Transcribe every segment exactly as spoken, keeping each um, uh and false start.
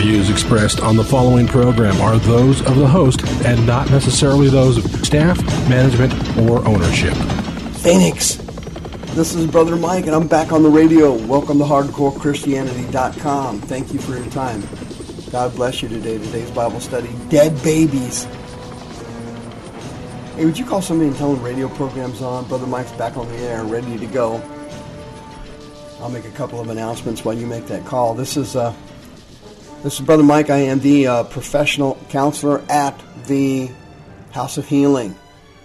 Views expressed on the following program are those of the host and not necessarily those of staff, management, or ownership. Phoenix, this is Brother Mike, and I'm back on the radio. Welcome to Hardcore Christianity dot com. Thank you for your time. God bless you today. Today's Bible study, Dead Babies. Hey, would you call somebody and tell them radio program's on? Brother Mike's back on the air, ready to go. I'll make a couple of announcements while you make that call. This is... Uh, This is Brother Mike. I am the uh, professional counselor at the House of Healing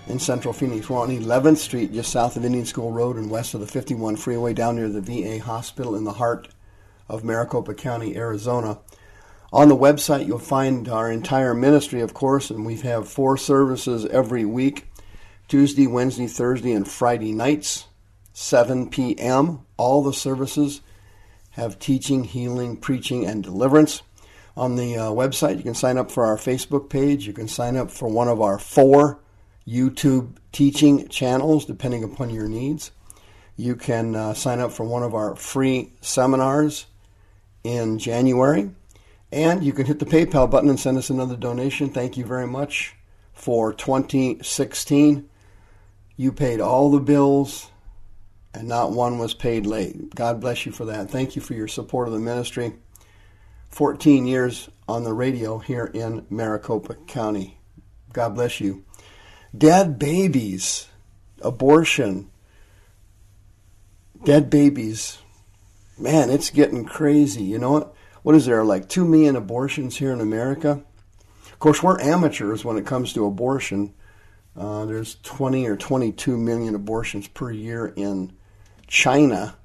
in Central Phoenix. We're on eleventh street, just south of Indian School Road and west of the fifty-one freeway, down near the V A Hospital in the heart of Maricopa County, Arizona. On the website, you'll find our entire ministry, of course, and we have four services every week, Tuesday, Wednesday, Thursday, and Friday nights, seven p.m. All the services have teaching, healing, preaching, and deliverance. On the uh, website, you can sign up for our Facebook page. You can sign up for one of our four YouTube teaching channels, depending upon your needs. You can uh, sign up for one of our free seminars in January. And you can hit the PayPal button and send us another donation. Thank you very much for twenty sixteen. You paid all the bills, and not one was paid late. God bless you for that. Thank you for your support of the ministry. fourteen years on the radio here in Maricopa County. God bless you. Dead babies, abortion, dead babies. Man, it's getting crazy. You know what? What is there, like two million abortions here in America? Of course, we're amateurs when it comes to abortion. Uh, there's twenty or twenty-two million abortions per year in China,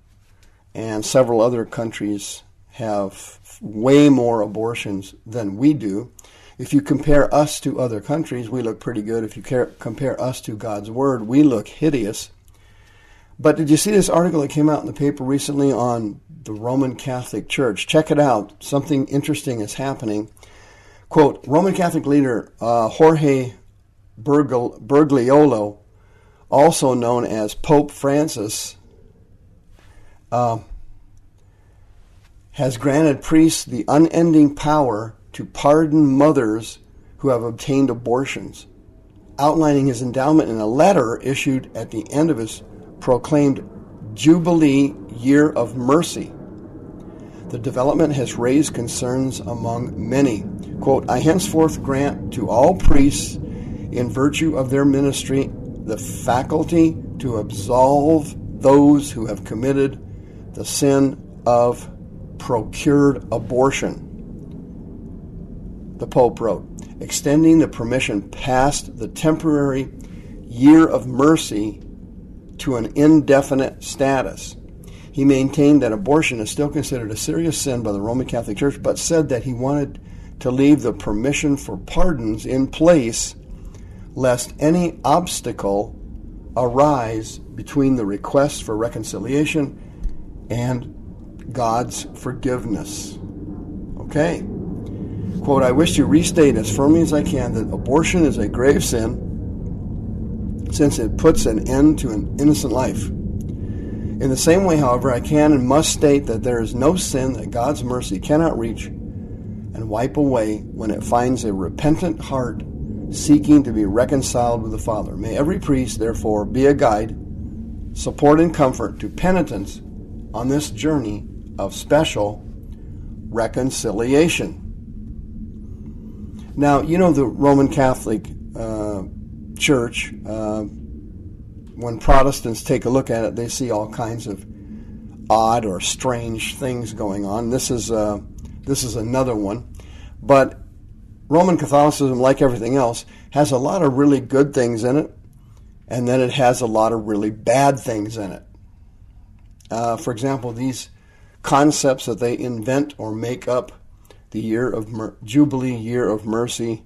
and several other countries have way more abortions than we do. If you compare us to other countries, we look pretty good. If you care, compare us to God's Word, we look hideous. But did you see this article that came out in the paper recently on the Roman Catholic Church? Check it out. Something interesting is happening. Quote, Roman Catholic leader uh, Jorge Bergliolo, also known as Pope Francis, Uh, has granted priests the unending power to pardon mothers who have obtained abortions, outlining his endowment in a letter issued at the end of his proclaimed Jubilee Year of Mercy. The development has raised concerns among many. Quote, I henceforth grant to all priests, in virtue of their ministry, the faculty to absolve those who have committed the sin of procured abortion, the Pope wrote, extending the permission past the temporary year of mercy to an indefinite status. He maintained that abortion is still considered a serious sin by the Roman Catholic Church, but said that he wanted to leave the permission for pardons in place lest any obstacle arise between the request for reconciliation and God's forgiveness. Okay. Quote, I wish to restate as firmly as I can that abortion is a grave sin since it puts an end to an innocent life. In the same way, however, I can and must state that there is no sin that God's mercy cannot reach and wipe away when it finds a repentant heart seeking to be reconciled with the Father. May every priest, therefore, be a guide, support, and comfort to penitents on this journey of special reconciliation. Now, you know the Roman Catholic uh, Church, uh, when Protestants take a look at it, they see all kinds of odd or strange things going on. This is, uh, this is another one. But Roman Catholicism, like everything else, has a lot of really good things in it, and then it has a lot of really bad things in it. Uh, for example, these concepts that they invent or make up, the year of Mer- Jubilee, Year of Mercy,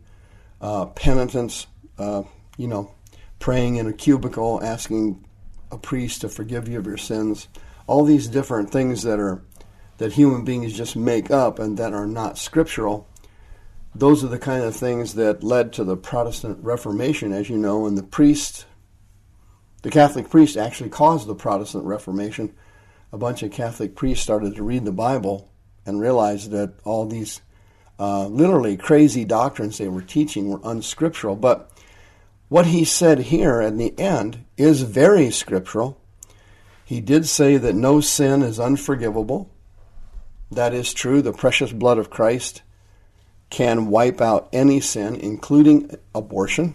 uh, penitence, uh, you know, praying in a cubicle, asking a priest to forgive you of your sins, all these different things that are that human beings just make up and that are not scriptural. Those are the kind of things that led to the Protestant Reformation, as you know, and the priest, the Catholic priest actually caused the Protestant Reformation. A bunch of Catholic priests started to read the Bible and realized that all these uh, literally crazy doctrines they were teaching were unscriptural. But what he said here in the end is very scriptural. He did say that no sin is unforgivable. That is true. The precious blood of Christ can wipe out any sin, including abortion,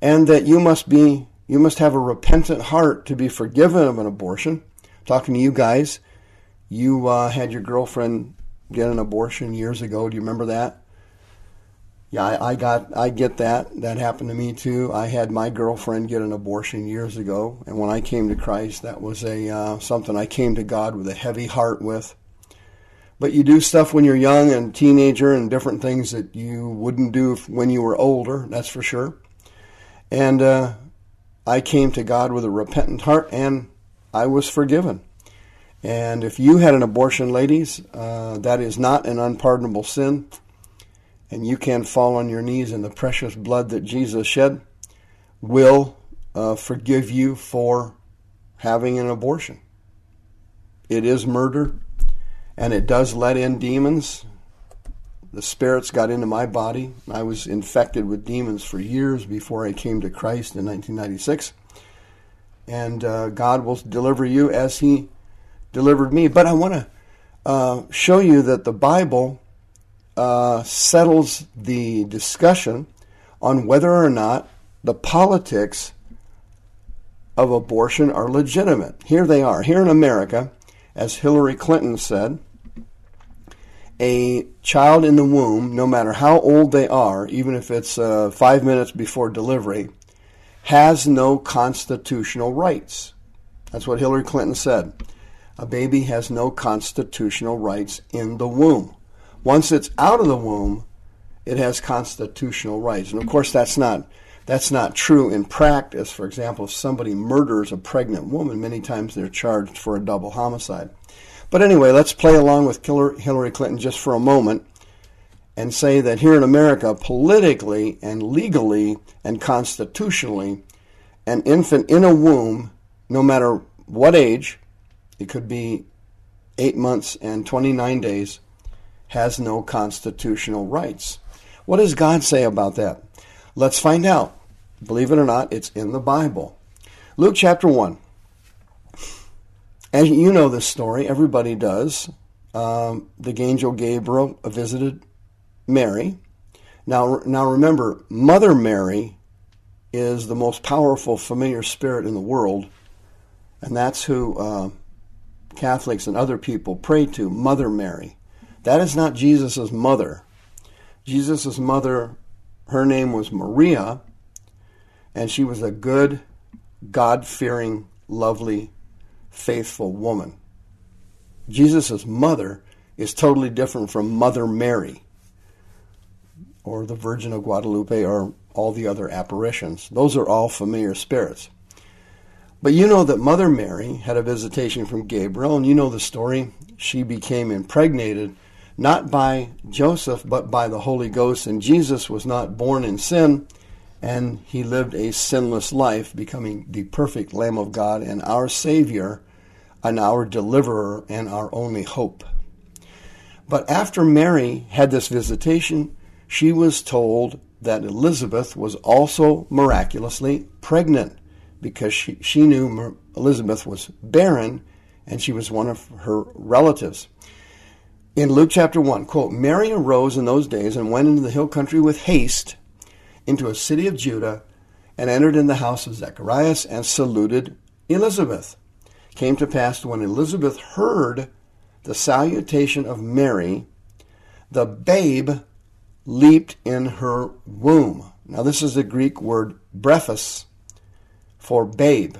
and that you must be you must have a repentant heart to be forgiven of an abortion. Talking to you guys, you uh, had your girlfriend get an abortion years ago. Do you remember that? Yeah, I, I got I get that. That happened to me too. I had my girlfriend get an abortion years ago, and when I came to Christ, that was a uh, something I came to God with a heavy heart with. But you do stuff when you're young and teenager and different things that you wouldn't do when you were older, that's for sure. And uh, I came to God with a repentant heart, and I was forgiven. And if you had an abortion, ladies, uh, that is not an unpardonable sin. And you can fall on your knees, and the precious blood that Jesus shed will uh, forgive you for having an abortion. It is murder. And it does let in demons. The spirits got into my body. I was infected with demons for years before I came to Christ in nineteen ninety-six. And uh, God will deliver you as he delivered me. But I want to uh, show you that the Bible uh, settles the discussion on whether or not the politics of abortion are legitimate. Here they are. Here in America, as Hillary Clinton said, a child in the womb, no matter how old they are, even if it's uh, five minutes before delivery, has no constitutional rights. That's what Hillary Clinton said. A baby has no constitutional rights in the womb. Once it's out of the womb, it has constitutional rights. And of course, that's not that's not true in practice. For example, if somebody murders a pregnant woman, many times they're charged for a double homicide. But anyway, let's play along with Hillary Clinton just for a moment and say that here in America, politically and legally and constitutionally, an infant in a womb, no matter what age, it could be eight months and twenty-nine days, has no constitutional rights. What does God say about that? Let's find out. Believe it or not, it's in the Bible. Luke chapter one. As you know this story, everybody does. Um, the angel Gabriel visited Mary. Now, now remember, Mother Mary is the most powerful familiar spirit in the world, and that's who uh, Catholics and other people pray to, Mother Mary. That is not Jesus' mother. Jesus' mother, her name was Maria, and she was a good, God-fearing, lovely, faithful woman. Jesus' mother is totally different from Mother Mary, or the Virgin of Guadalupe, or all the other apparitions. Those are all familiar spirits. But you know that Mother Mary had a visitation from Gabriel, and you know the story. She became impregnated, not by Joseph, but by the Holy Ghost, and Jesus was not born in sin, and he lived a sinless life, becoming the perfect Lamb of God and our Savior, and our Deliverer, and our only hope. But after Mary had this visitation, she was told that Elizabeth was also miraculously pregnant because she, she knew Elizabeth was barren and she was one of her relatives. In Luke chapter one, quote, Mary arose in those days and went into the hill country with haste into a city of Judah and entered in the house of Zacharias and saluted Elizabeth. Came to pass when Elizabeth heard the salutation of Mary, the babe leaped in her womb. Now this is the Greek word brephos for babe.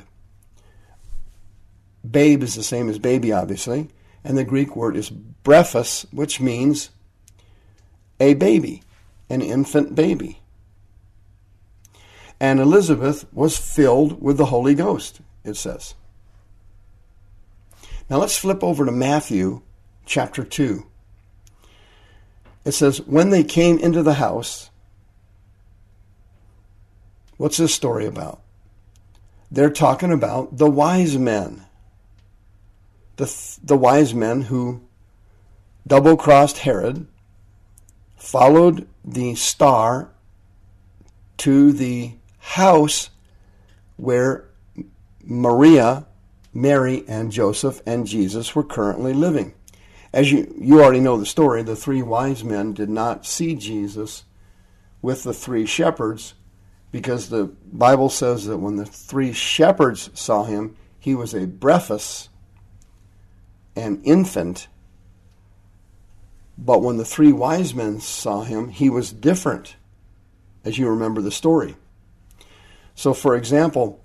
Babe is the same as baby, obviously. And the Greek word is brephos, which means a baby, an infant baby. And Elizabeth was filled with the Holy Ghost, it says. Now let's flip over to Matthew chapter two. It says, when they came into the house, what's this story about? They're talking about the wise men. The, th- the wise men who double-crossed Herod, followed the star to the house where Maria, Mary, and Joseph, and Jesus were currently living. As you, you already know the story, the three wise men did not see Jesus with the three shepherds because the Bible says that when the three shepherds saw him, he was a brephos, an infant. But when the three wise men saw him, he was different, as you remember the story. So, for example,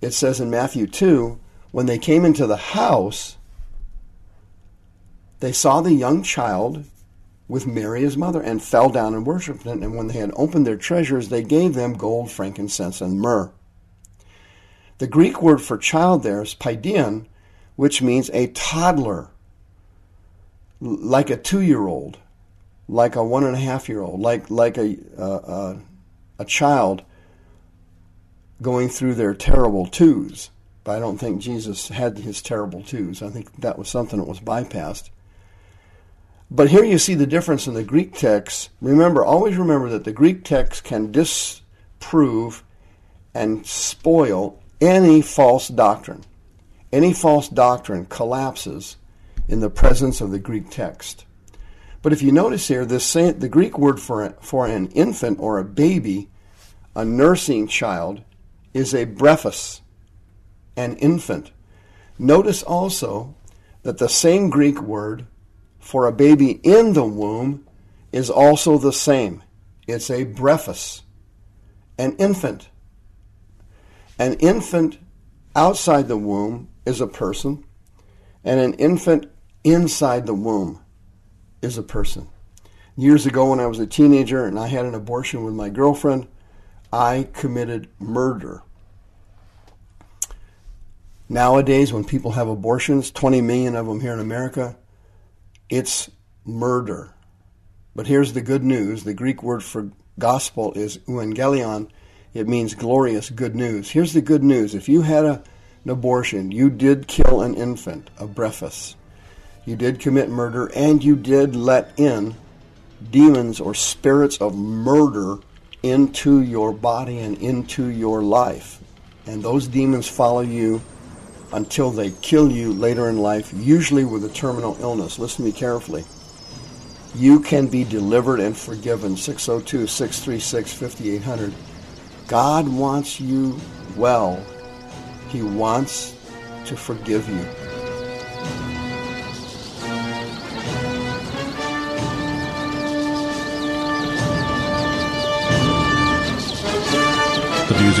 it says in Matthew two, when they came into the house, they saw the young child with Mary, his mother, and fell down and worshipped him. And when they had opened their treasures, they gave them gold, frankincense, and myrrh. The Greek word for child there is paidian, which means a toddler, like a two-year-old, like a one-and-a-half-year-old, like like a, a, a, a child going through their terrible twos. But I don't think Jesus had his terrible twos. I think that was something that was bypassed. But here you see the difference in the Greek text. Remember, always remember that the Greek text can disprove and spoil any false doctrine. Any false doctrine collapses in the presence of the Greek text. But if you notice here, this, the Greek word for, a, for an infant or a baby, a nursing child, is a brephos, an infant. Notice also that the same Greek word for a baby in the womb is also the same. It's a brephos, an infant. An infant outside the womb is a person, and an infant inside the womb is a person. Years ago when I was a teenager and I had an abortion with my girlfriend, I committed murder. Nowadays, when people have abortions, twenty million of them here in America, it's murder. But here's the good news. The Greek word for gospel is euangelion. It means glorious good news. Here's the good news. If you had a an abortion, you did kill an infant, a brephos. You did commit murder, and you did let in demons or spirits of murder into your body and into your life. And those demons follow you until they kill you later in life, usually with a terminal illness. Listen to me carefully. You can be delivered and forgiven. six oh two, six three six, five eight hundred. God wants you well. He wants to forgive you. The views